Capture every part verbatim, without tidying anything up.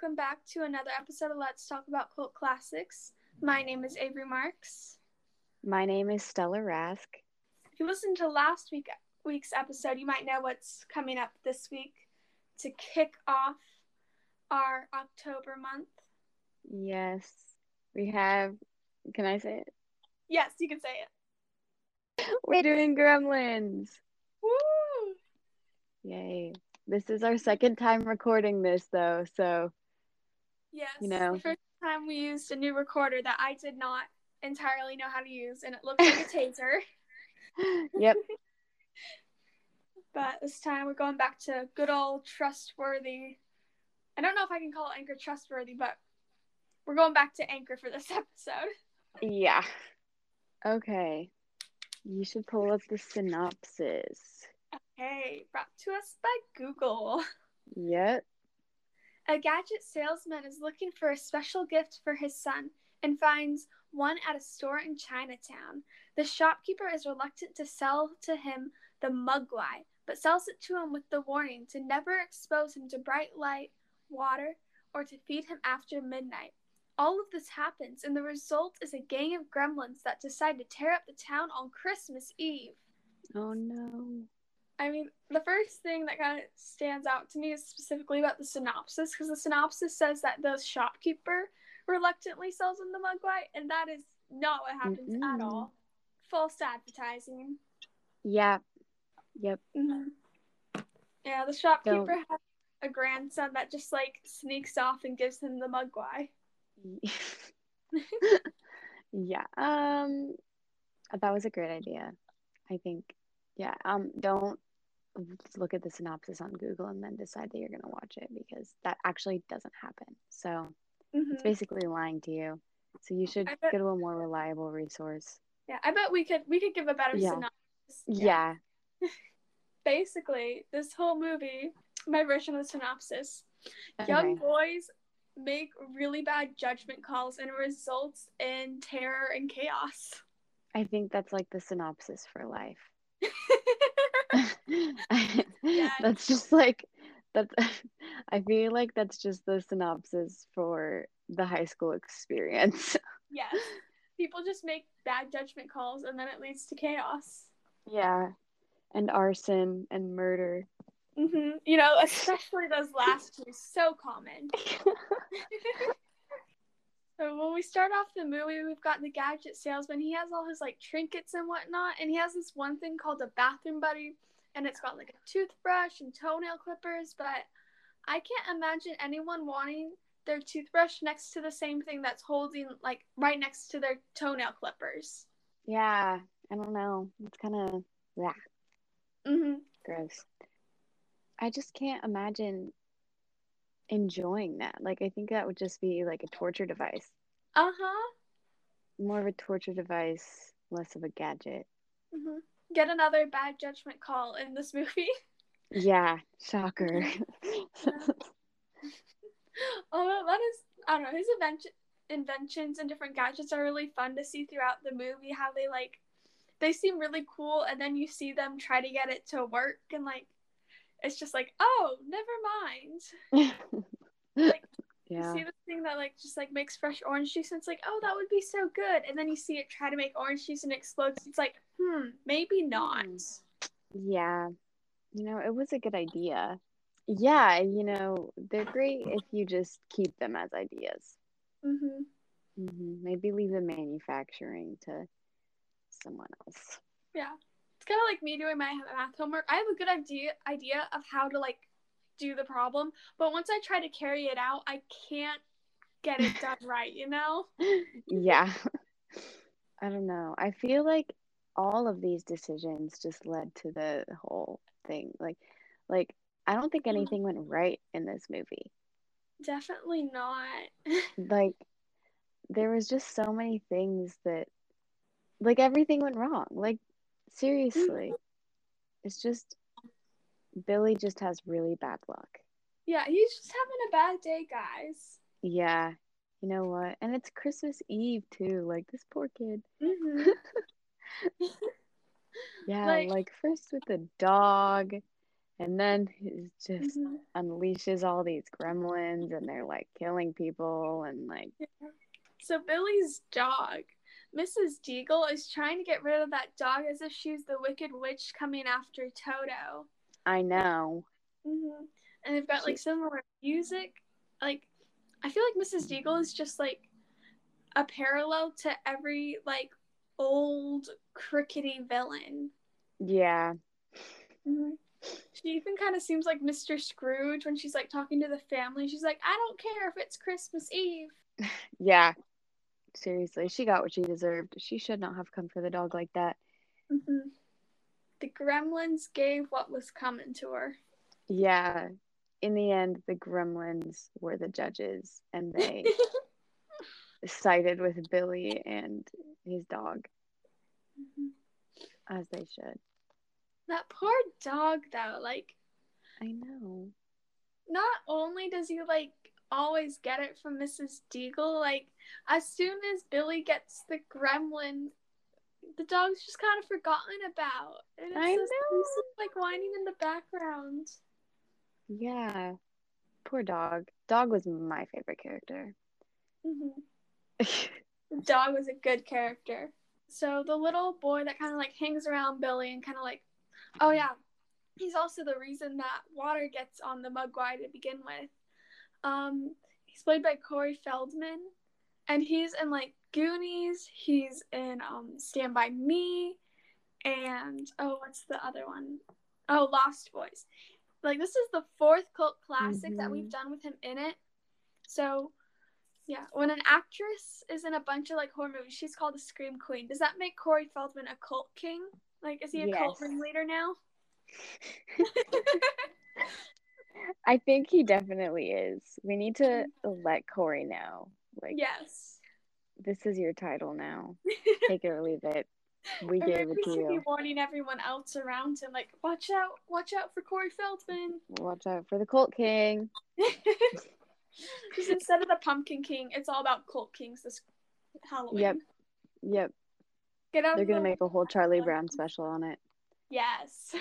welcome back to another episode of Let's Talk About Cult Classics. My name is Avery Marks. My name is Stella Rask. If you listened to last week week's episode, you might know what's coming up this week to kick off our October month. Yes, we have, can I say it? Yes, you can say it. We're doing Gremlins. Woo! Yay. This is our second time recording this, though, so, yes, you know. The first time we used a new recorder that I did not entirely know how to use, and it looked like a taser. Yep. But this time we're going back to good old trustworthy. I don't know if I can call Anchor trustworthy, but we're going back to Anchor for this episode. Yeah. Okay. You should pull up the synopsis. Hey, brought to us by Google. Yep. A gadget salesman is looking for a special gift for his son and finds one at a store in Chinatown. The shopkeeper is reluctant to sell to him the Mogwai, but sells it to him with the warning to never expose him to bright light, water, or to feed him after midnight. All of this happens, and the result is a gang of gremlins that decide to tear up the town on Christmas Eve. Oh, no. I mean, the first thing that kind of stands out to me is specifically about the synopsis, because the synopsis says that the shopkeeper reluctantly sells him the Mogwai, and that is not what happens mm-hmm. at all. False advertising. Yeah. Yep. Mm-hmm. Yeah, the shopkeeper so... has a grandson that just, like, sneaks off and gives him the Mogwai. Yeah. Um, that was a great idea, I think. Yeah, um, don't look at the synopsis on Google and then decide that you're going to watch it, because that actually doesn't happen. So mm-hmm. it's basically lying to you. So you should bet, go to a more reliable resource. Yeah, I bet we could we could give a better yeah. synopsis. Yeah. yeah. Basically, this whole movie, my version of the synopsis, okay. Young boys make really bad judgment calls and it results in terror and chaos. I think that's like the synopsis for life. Yeah. That's just like that's I feel like that's just the synopsis for the high school experience. Yes, people just make bad judgment calls and then it leads to chaos, yeah and arson and murder. Mm-hmm. You know, especially those last two, so common. So when we start off the movie, we've got the gadget salesman. He has all his, like, trinkets and whatnot, and he has this one thing called a bathroom buddy, and it's got, like, a toothbrush and toenail clippers, but I can't imagine anyone wanting their toothbrush next to the same thing that's holding, like, right next to their toenail clippers. Yeah, I don't know. It's kind of, yeah. Mm-hmm. Gross. I just can't imagine enjoying that. Like, I think that would just be like a torture device. Uh-huh. More of a torture device, less of a gadget. Mm-hmm. Get another bad judgment call in this movie. Yeah, shocker. Although that is, I don't know, his invention, inventions and different gadgets are really fun to see throughout the movie, how they, like, they seem really cool, and then you see them try to get it to work, and, like, it's just like, oh, never mind. Like, yeah. You see this thing that, like, just, like, makes fresh orange juice, and it's like, oh, that would be so good. And then you see it try to make orange juice and it explodes. It's like, hmm, maybe not. Yeah. You know, it was a good idea. Yeah, you know, they're great if you just keep them as ideas. Mm-hmm. Mm-hmm. Maybe leave the manufacturing to someone else. Yeah. Kind of like me doing my math homework. I have a good idea idea of how to, like, do the problem, but once I try to carry it out, I can't get it done right, you know? Yeah. I don't know. I feel like all of these decisions just led to the whole thing. Like, like I don't think anything went right in this movie. Definitely not. Like, there was just so many things that, like, everything went wrong. Like, seriously, it's just Billy just has really bad luck. Yeah, he's just having a bad day, guys. Yeah, you know what? And it's Christmas Eve too. Like, this poor kid. Mm-hmm. Yeah, like, like first with the dog, And then it just mm-hmm. unleashes all these gremlins, and they're like killing people and like. Yeah. So Billy's dog, Missus Deagle, is trying to get rid of that dog as if she's the Wicked Witch coming after Toto. I know. Mm-hmm. And they've got like similar music. Like, I feel like Missus Deagle is just like a parallel to every like old crickety villain. Yeah. Mm-hmm. She even kind of seems like Mister Scrooge when she's like talking to the family. She's like, I don't care if it's Christmas Eve. Yeah. Seriously, she got what she deserved. She should not have come for the dog like that. Mm-hmm. The gremlins gave what was coming to her. Yeah. In the end, the gremlins were the judges, and they sided with Billy and his dog. Mm-hmm. As they should. That poor dog, though, like... I know. Not only does he, like, always get it from Missus Deagle, like, as soon as Billy gets the gremlin, the dog's just kind of forgotten about. And it's I just, know. He's just, like, whining in the background. Yeah. Poor dog. Dog was my favorite character. Mm-hmm. The dog was a good character. So the little boy that kind of, like, hangs around Billy and kind of, like, oh, yeah. He's also the reason that water gets on the Mogwai to begin with. Um, he's played by Corey Feldman. And he's in, like, Goonies. He's in um, Stand By Me. And, oh, what's the other one? Oh, Lost Boys. Like, this is the fourth cult classic mm-hmm. that we've done with him in it. So, yeah. When an actress is in a bunch of, like, horror movies, she's called a scream queen. Does that make Corey Feldman a cult king? Like, is he a yes. cult ringleader now? I think he definitely is. We need to let Corey know. Like, yes. This is your title now. Take it or leave it. We or gave it to you. We should be warning everyone else around him. Like, watch out. Watch out for Corey Feldman. Watch out for the Cult King. Because instead of the Pumpkin King, it's all about Cult Kings this Halloween. Yep. Yep. They're going to make a whole Charlie Brown special on it. Yes.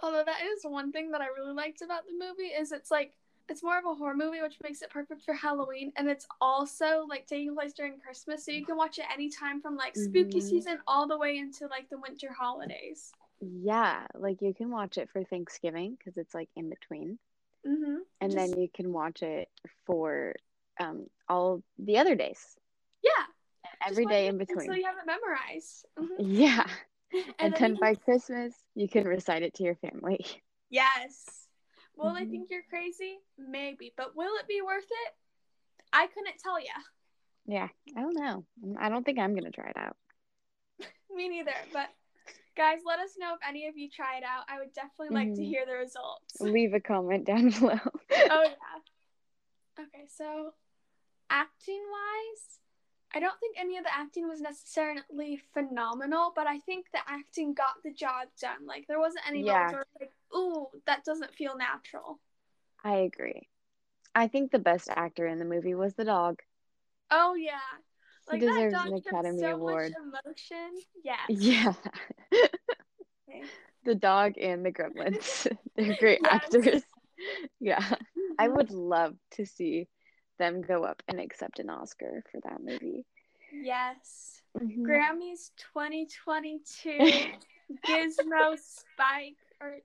Although that is one thing that I really liked about the movie is it's like, it's more of a horror movie, which makes it perfect for Halloween. And it's also like taking place during Christmas. So you can watch it anytime from like spooky mm-hmm. season all the way into like the winter holidays. Yeah. Like you can watch it for Thanksgiving because it's like in between. Mm-hmm. And Just... then you can watch it for um, all the other days. Yeah. Every day in between. So you have it memorized. Mm-hmm. Yeah. and, and then, then by can... Christmas, you can recite it to your family. Yes. Will mm-hmm. I think you're crazy? Maybe. But will it be worth it? I couldn't tell you. Yeah. I don't know. I don't think I'm going to try it out. Me neither. But guys, let us know if any of you try it out. I would definitely like mm-hmm. to hear the results. Leave a comment down below. Oh, yeah. Okay. So acting-wise... I don't think any of the acting was necessarily phenomenal, but I think the acting got the job done. Like, there wasn't any yeah. moments where it was like, ooh, that doesn't feel natural. I agree. I think the best actor in the movie was the dog. Oh, yeah. Like, he deserves that dog an Academy so Award. Much emotion. Yes. Yeah. Okay. The dog and the gremlins. They're great yes. actors. Yeah. Mm-hmm. I would love to see them go up and accept an Oscar for that movie. Yes. Mm-hmm. Grammys twenty twenty-two Gizmo Spike or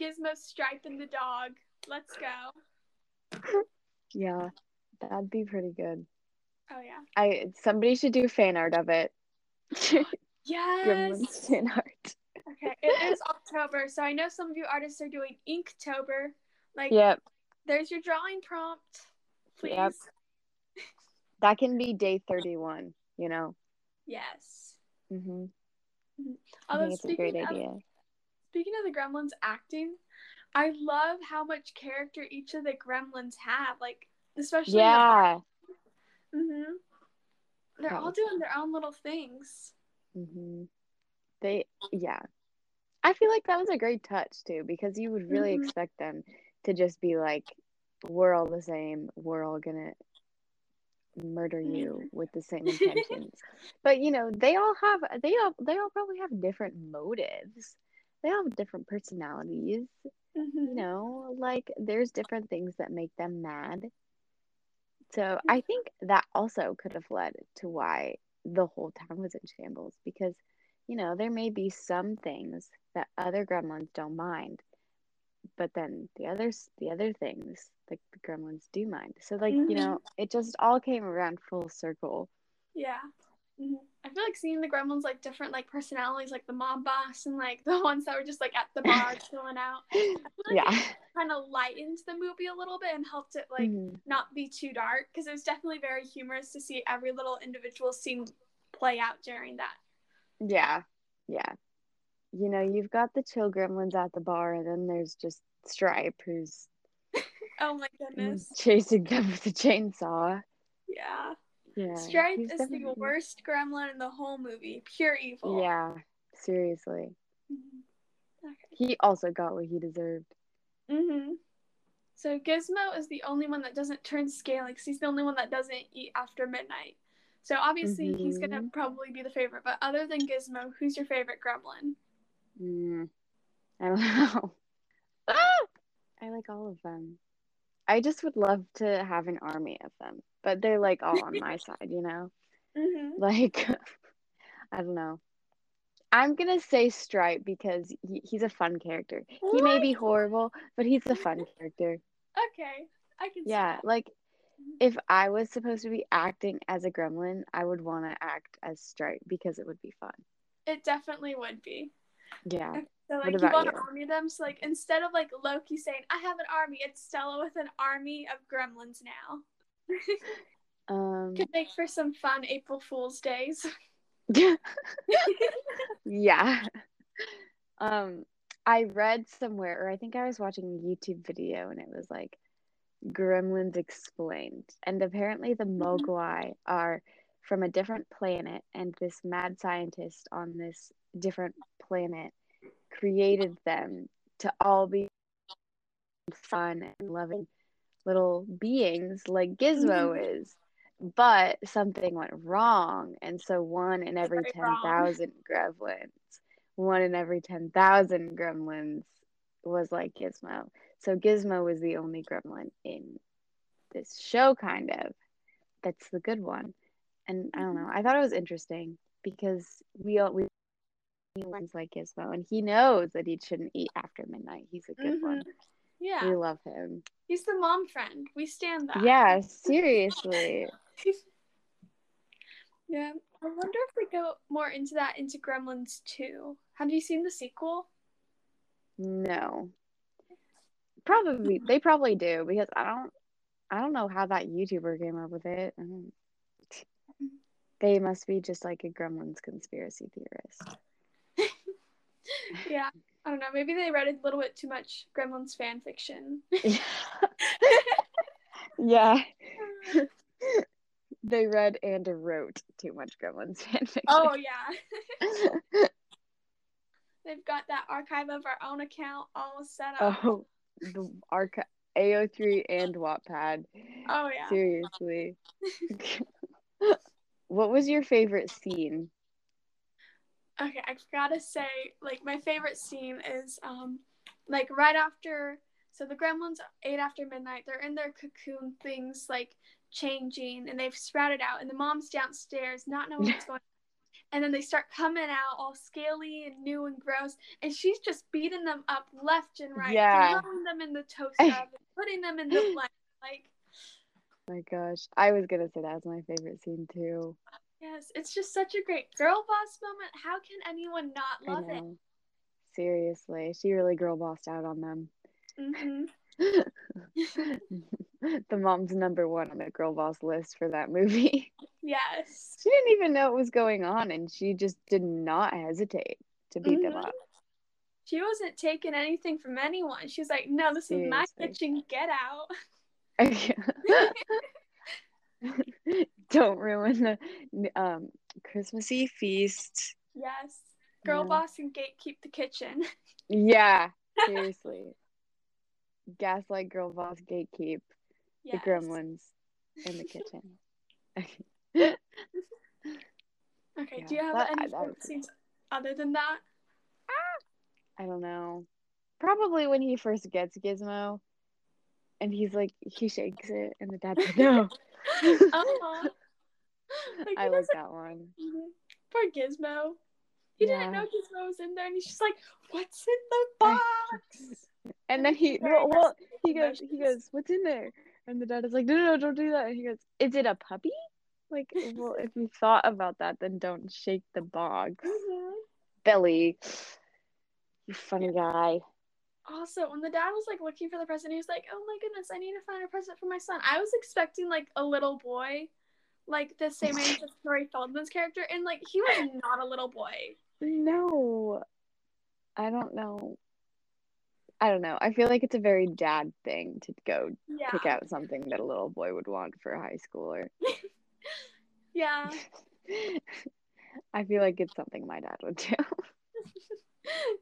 Gizmo Stripe and the dog. Let's go. Yeah, that'd be pretty good. Oh yeah. I somebody should do fan art of it. Yes. Gremlins fan art. Okay, it is October, so I know some of you artists are doing Inktober. Like, yep. There's your drawing prompt. Please. Yep. That can be day thirty-one, you know? Yes. Mm-hmm. Mm-hmm. Although, I think it's a great of, idea. Speaking of the gremlins acting, I love how much character each of the gremlins have. Like, especially. Yeah. The mm-hmm. They're that all doing fun. Their own little things. Mm-hmm. They, yeah. I feel like that was a great touch, too, because you would really mm-hmm. expect them to just be like, we're all the same. We're all gonna murder you with the same intentions. But you know, they all have they all they all probably have different motives, they all have different personalities. Mm-hmm. You know, like there's different things that make them mad. So I think that also could have led to why the whole town was in shambles, because, you know, there may be some things that other gremlins don't mind, but then the others, the other things, like the gremlins do mind. So, like, mm-hmm. you know, it just all came around full circle. Yeah. Mm-hmm. I feel like seeing the gremlins, like, different, like, personalities, like the mob boss and, like, the ones that were just, like, at the bar chilling out. I feel like yeah. it kind of lightened the movie a little bit and helped it, like, mm-hmm. not be too dark, because it was definitely very humorous to see every little individual scene play out during that. Yeah. Yeah. You know, you've got the chill gremlins at the bar, and then there's just Stripe, who's oh my goodness, chasing them with a chainsaw. Yeah. Yeah. Stripe is definitely the worst gremlin in the whole movie. Pure evil. Yeah. Seriously. Mm-hmm. Okay. He also got what he deserved. Mm-hmm. So Gizmo is the only one that doesn't turn scaly. He's the only one that doesn't eat after midnight. So obviously mm-hmm. he's gonna probably be the favorite. But other than Gizmo, who's your favorite gremlin? Mm, I don't know. I like all of them. I just would love to have an army of them, but they're like all on my side, you know? Mm-hmm. Like, I don't know. I'm gonna say Stripe because he, he's a fun character. What? He may be horrible, but he's a fun character. Okay, I can see yeah, that. Like, if I was supposed to be acting as a gremlin, I would want to act as Stripe because it would be fun. It definitely would be. Yeah. Okay, so like you want to army them, so like instead of like Loki saying I have an army, it's Stella with an army of gremlins now. Um could make for some fun April Fool's days. Yeah. Um I read somewhere, or I think I was watching a YouTube video, and it was like Gremlins Explained. And apparently the Mogwai are from a different planet, and this mad scientist on this different planet created them to all be fun and loving little beings like Gizmo is, but something went wrong, and so one in every ten thousand gremlins one in every ten thousand gremlins was like Gizmo. So Gizmo was the only gremlin in this show, kind of, that's the good one. And I don't know, I thought it was interesting because we all we He runs like Gizmo, and he knows that he shouldn't eat after midnight. He's a good mm-hmm. one. Yeah. We love him. He's the mom friend. We stand that. Yeah, seriously. Yeah. I wonder if we go more into that into Gremlins two. Have you seen the sequel? No. Probably. They probably do, because I don't I don't know how that YouTuber came up with it. I don't, they must be just like a Gremlins conspiracy theorist. Yeah, I don't know. Maybe they read a little bit too much Gremlins fan fiction. Yeah. Yeah. They read and wrote too much Gremlins fan fiction. Oh, yeah. They've got that archive of our own account all set up. Oh, the archive, A O three and Wattpad. Oh, yeah. Seriously. What was your favorite scene? Okay, I gotta say, like, my favorite scene is, um, like, right after, so the gremlins ate after midnight, they're in their cocoon things, like, changing, and they've sprouted out, and the mom's downstairs, not knowing what's going on, and then they start coming out all scaly and new and gross, and she's just beating them up left and right, yeah. throwing them in the toast oven, putting them in the blender, like. Oh my gosh, I was gonna say that was my favorite scene, too. Yes, it's just such a great girl boss moment. How can anyone not love it? Seriously, she really girl bossed out on them. Mm-hmm. The mom's number one on the girl boss list for that movie. Yes. She didn't even know what was going on, and she just did not hesitate to beat mm-hmm. them up. She wasn't taking anything from anyone. She was like, no, this Seriously. Is my kitchen. Get out. Don't ruin the um, Christmassy feast. Yes. Girl yeah. boss and gatekeep the kitchen. Yeah, seriously. Gaslight, girl boss, gatekeep yes. the gremlins in the kitchen. Okay, okay yeah, do you have that, any scenes other than that? I don't know. Probably when he first gets Gizmo, and he's like, he shakes it, and the dad's like, no. Oh, like, I like that one. Poor Gizmo. He yeah. didn't know Gizmo was in there, and he's just like, "What's in the box?" And then he, well, well, he goes, he goes, "What's in there?" And the dad is like, "No, no, don't do that." And he goes, "Is it a puppy?" Like, well, if you thought about that, then don't shake the box, mm-hmm. Billy. You funny guy. Also, when the dad was like looking for the present, he was like, "Oh my goodness, I need to find a present for my son." I was expecting like a little boy, like the same age as Corey Feldman's character, and like he was not a little boy. No, I don't know. I don't know. I feel like it's a very dad thing to go yeah. pick out something that a little boy would want for a high schooler. Yeah. I feel like it's something my dad would do.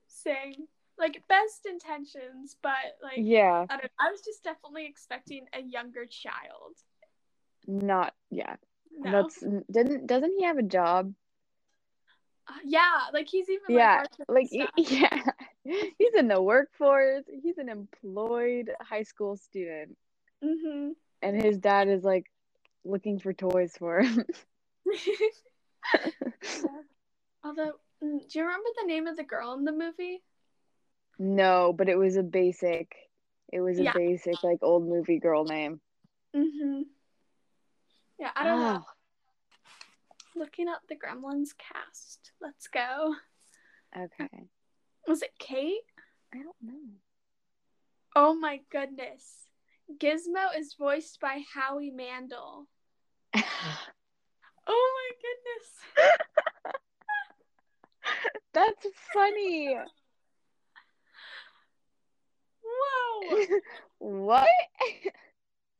Same. Like, best intentions, but like, yeah. I, don't, I was just definitely expecting a younger child. Not, yeah. No. That's, didn't, doesn't he have a job? Uh, yeah, like he's even like, yeah, like he, yeah, he's in the workforce. He's an employed high school student, mm-hmm. and his dad is like looking for toys for him. Yeah. Although, do you remember the name of the girl in the movie? No, but it was a basic. It was a yeah. basic like old movie girl name. Mm-hmm. Yeah, I don't oh. know. Looking up the Gremlins cast. Let's go. Okay. Was it Kate? I don't know. Oh my goodness. Gizmo is voiced by Howie Mandel. Oh my goodness. That's funny. Whoa. What?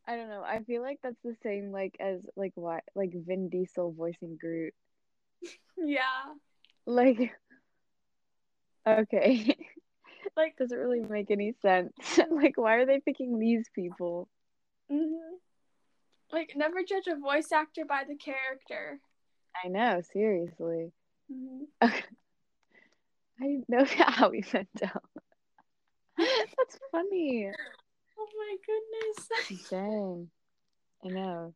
I don't know. I feel like that's the same, like as like what, like Vin Diesel voicing Groot. Yeah. Like. Okay. Like, doesn't really make any sense. Like, why are they picking these people? Mm-hmm. Like, never judge a voice actor by the character. I know. Seriously. Mm-hmm. I didn't know how we went down. That's funny. Oh my goodness. Dang. I know.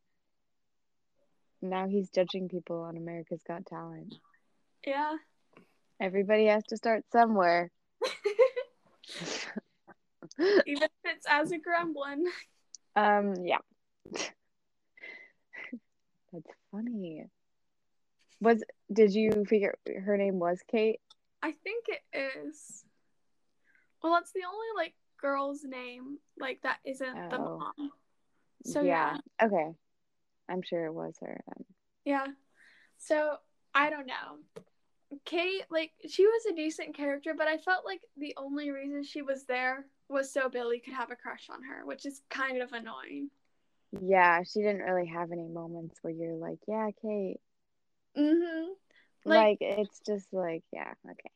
Now he's judging people on America's Got Talent. Yeah. Everybody has to start somewhere. Even if it's as a gremlin. Um, yeah. That's funny. Was did you figure her name was Kate? I think it is. Well, that's the only like girl's name like that isn't oh. the mom. So yeah. yeah. Okay. I'm sure it was her. Um, yeah. So I don't know. Kate, like, she was a decent character, but I felt like the only reason she was there was so Billy could have a crush on her, which is kind of annoying. Yeah, she didn't really have any moments where you're like, yeah, Kate. Mm-hmm. Like, like it's just like, yeah, okay.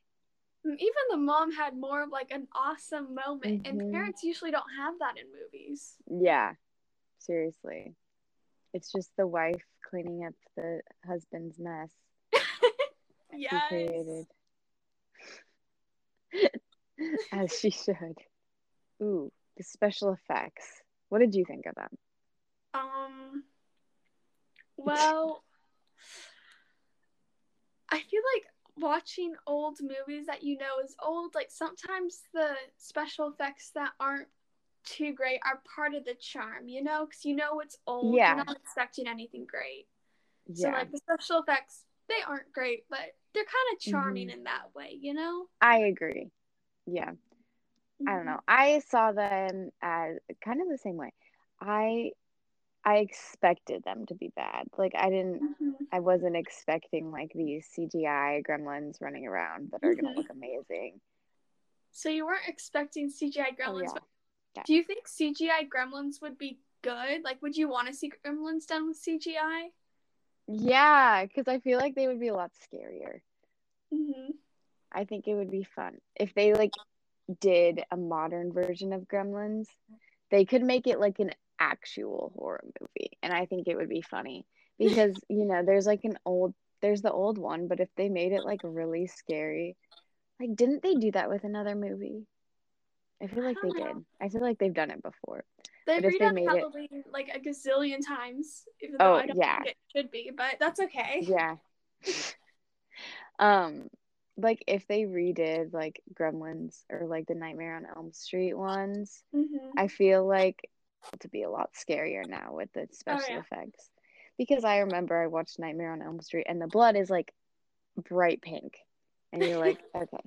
Even the mom had more of, like, an awesome moment, mm-hmm. and parents usually don't have that in movies. Yeah, seriously. It's just the wife cleaning up the husband's mess. Yes. She created. As she should. Ooh, the special effects. What did you think of them? Um, well, I feel like watching old movies that you know is old, like sometimes the special effects that aren't too great are part of the charm, you know, because you know it's old, yeah. you're not expecting anything great. Yeah. So like the special effects, they aren't great, but they're kind of charming mm-hmm. in that way, you know? I agree. Yeah. Mm-hmm. I don't know. I saw them as kind of the same way. I I expected them to be bad. Like, I didn't, mm-hmm. I wasn't expecting, like, these C G I gremlins running around that are mm-hmm. going to look amazing. So you weren't expecting C G I gremlins, oh, yeah. Yeah. Do you think C G I gremlins would be good? Like, would you want to see gremlins done with C G I? Yeah, because I feel like they would be a lot scarier. Mm-hmm. I think it would be fun. If they, like, did a modern version of gremlins, they could make it, like, an actual horror movie, and I think it would be funny because you know there's like an old there's the old one, but if they made it like really scary, Like, didn't they do that with another movie? I feel like I they know. did. I feel like they've done it before. They've redone they probably it... like a gazillion times, even though oh, I don't yeah. think it should be, but that's okay. Yeah. um, like if they redid like Gremlins or like the Nightmare on Elm Street ones, mm-hmm. I feel like to be a lot scarier now with the special oh, yeah. effects. Because I remember I watched Nightmare on Elm Street and the blood is like bright pink. And you're like, okay.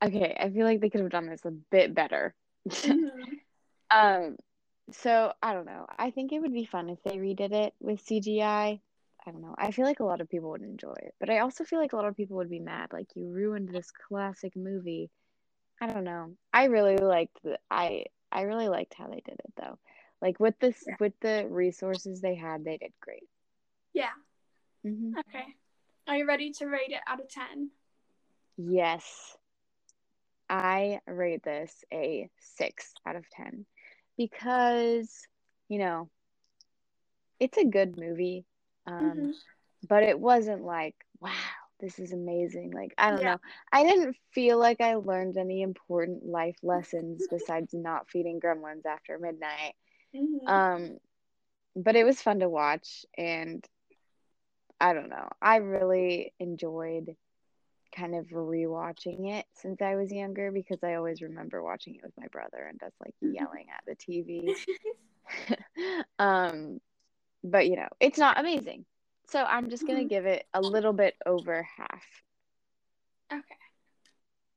Okay, I feel like they could have done this a bit better. Mm-hmm. um, so, I don't know. I think it would be fun if they redid it with C G I. I don't know. I feel like a lot of people would enjoy it. But I also feel like a lot of people would be mad. Like, you ruined this classic movie. I don't know. I really liked the, I, I really liked how they did it, though. Like, with this, yeah. with the resources they had, they did great. Yeah. Mm-hmm. Okay. Are you ready to rate it out of ten? Yes. I rate this a six out of ten because, you know, it's a good movie, um, mm-hmm. but it wasn't like, wow, this is amazing. Like, I don't yeah. know. I didn't feel like I learned any important life lessons besides not feeding gremlins after midnight. Mm-hmm. Um, but it was fun to watch, and I don't know. I really enjoyed kind of rewatching it since I was younger because I always remember watching it with my brother and us like yelling at the T V. um, but you know, it's not amazing. So I'm just gonna give it a little bit over half. Okay.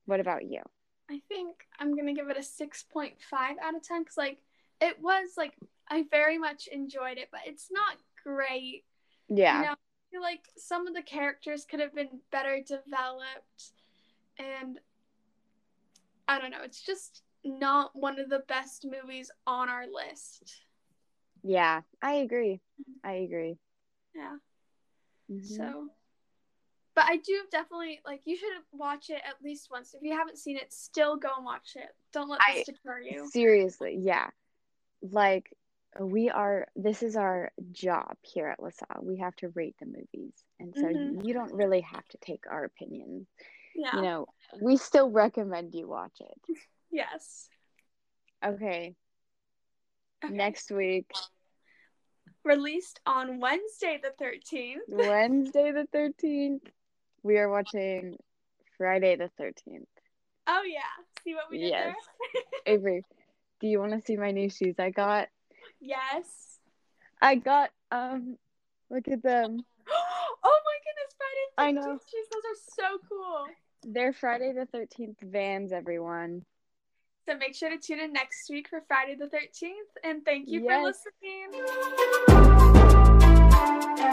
What about you? I think I'm gonna give it a six point five out of ten because like it was like I very much enjoyed it, but it's not great. Yeah. You know? I feel like some of the characters could have been better developed, and I don't know, it's just not one of the best movies on our list. Yeah, I agree. I agree. Yeah. Mm-hmm. So, but I do definitely, like, you should watch it at least once. If you haven't seen it, still go and watch it. Don't let this I, deter you. Seriously, yeah. Like, we are, this is our job here at LaSalle. We have to rate the movies. And so mm-hmm. you don't really have to take our opinions. Yeah. You know, we still recommend you watch it. Yes. Okay. okay. Next week. Released on Wednesday the thirteenth. Wednesday the thirteenth. We are watching Friday the thirteenth. Oh, yeah. See what we did yes. there? Avery, do you want to see my new shoes I got? Yes. I got, um, look at them. Oh my goodness, Friday the thirteenth. I know. Jeez, those are so cool. They're Friday the thirteenth Vans, everyone. So make sure to tune in next week for Friday the thirteenth. And thank you yes. for listening.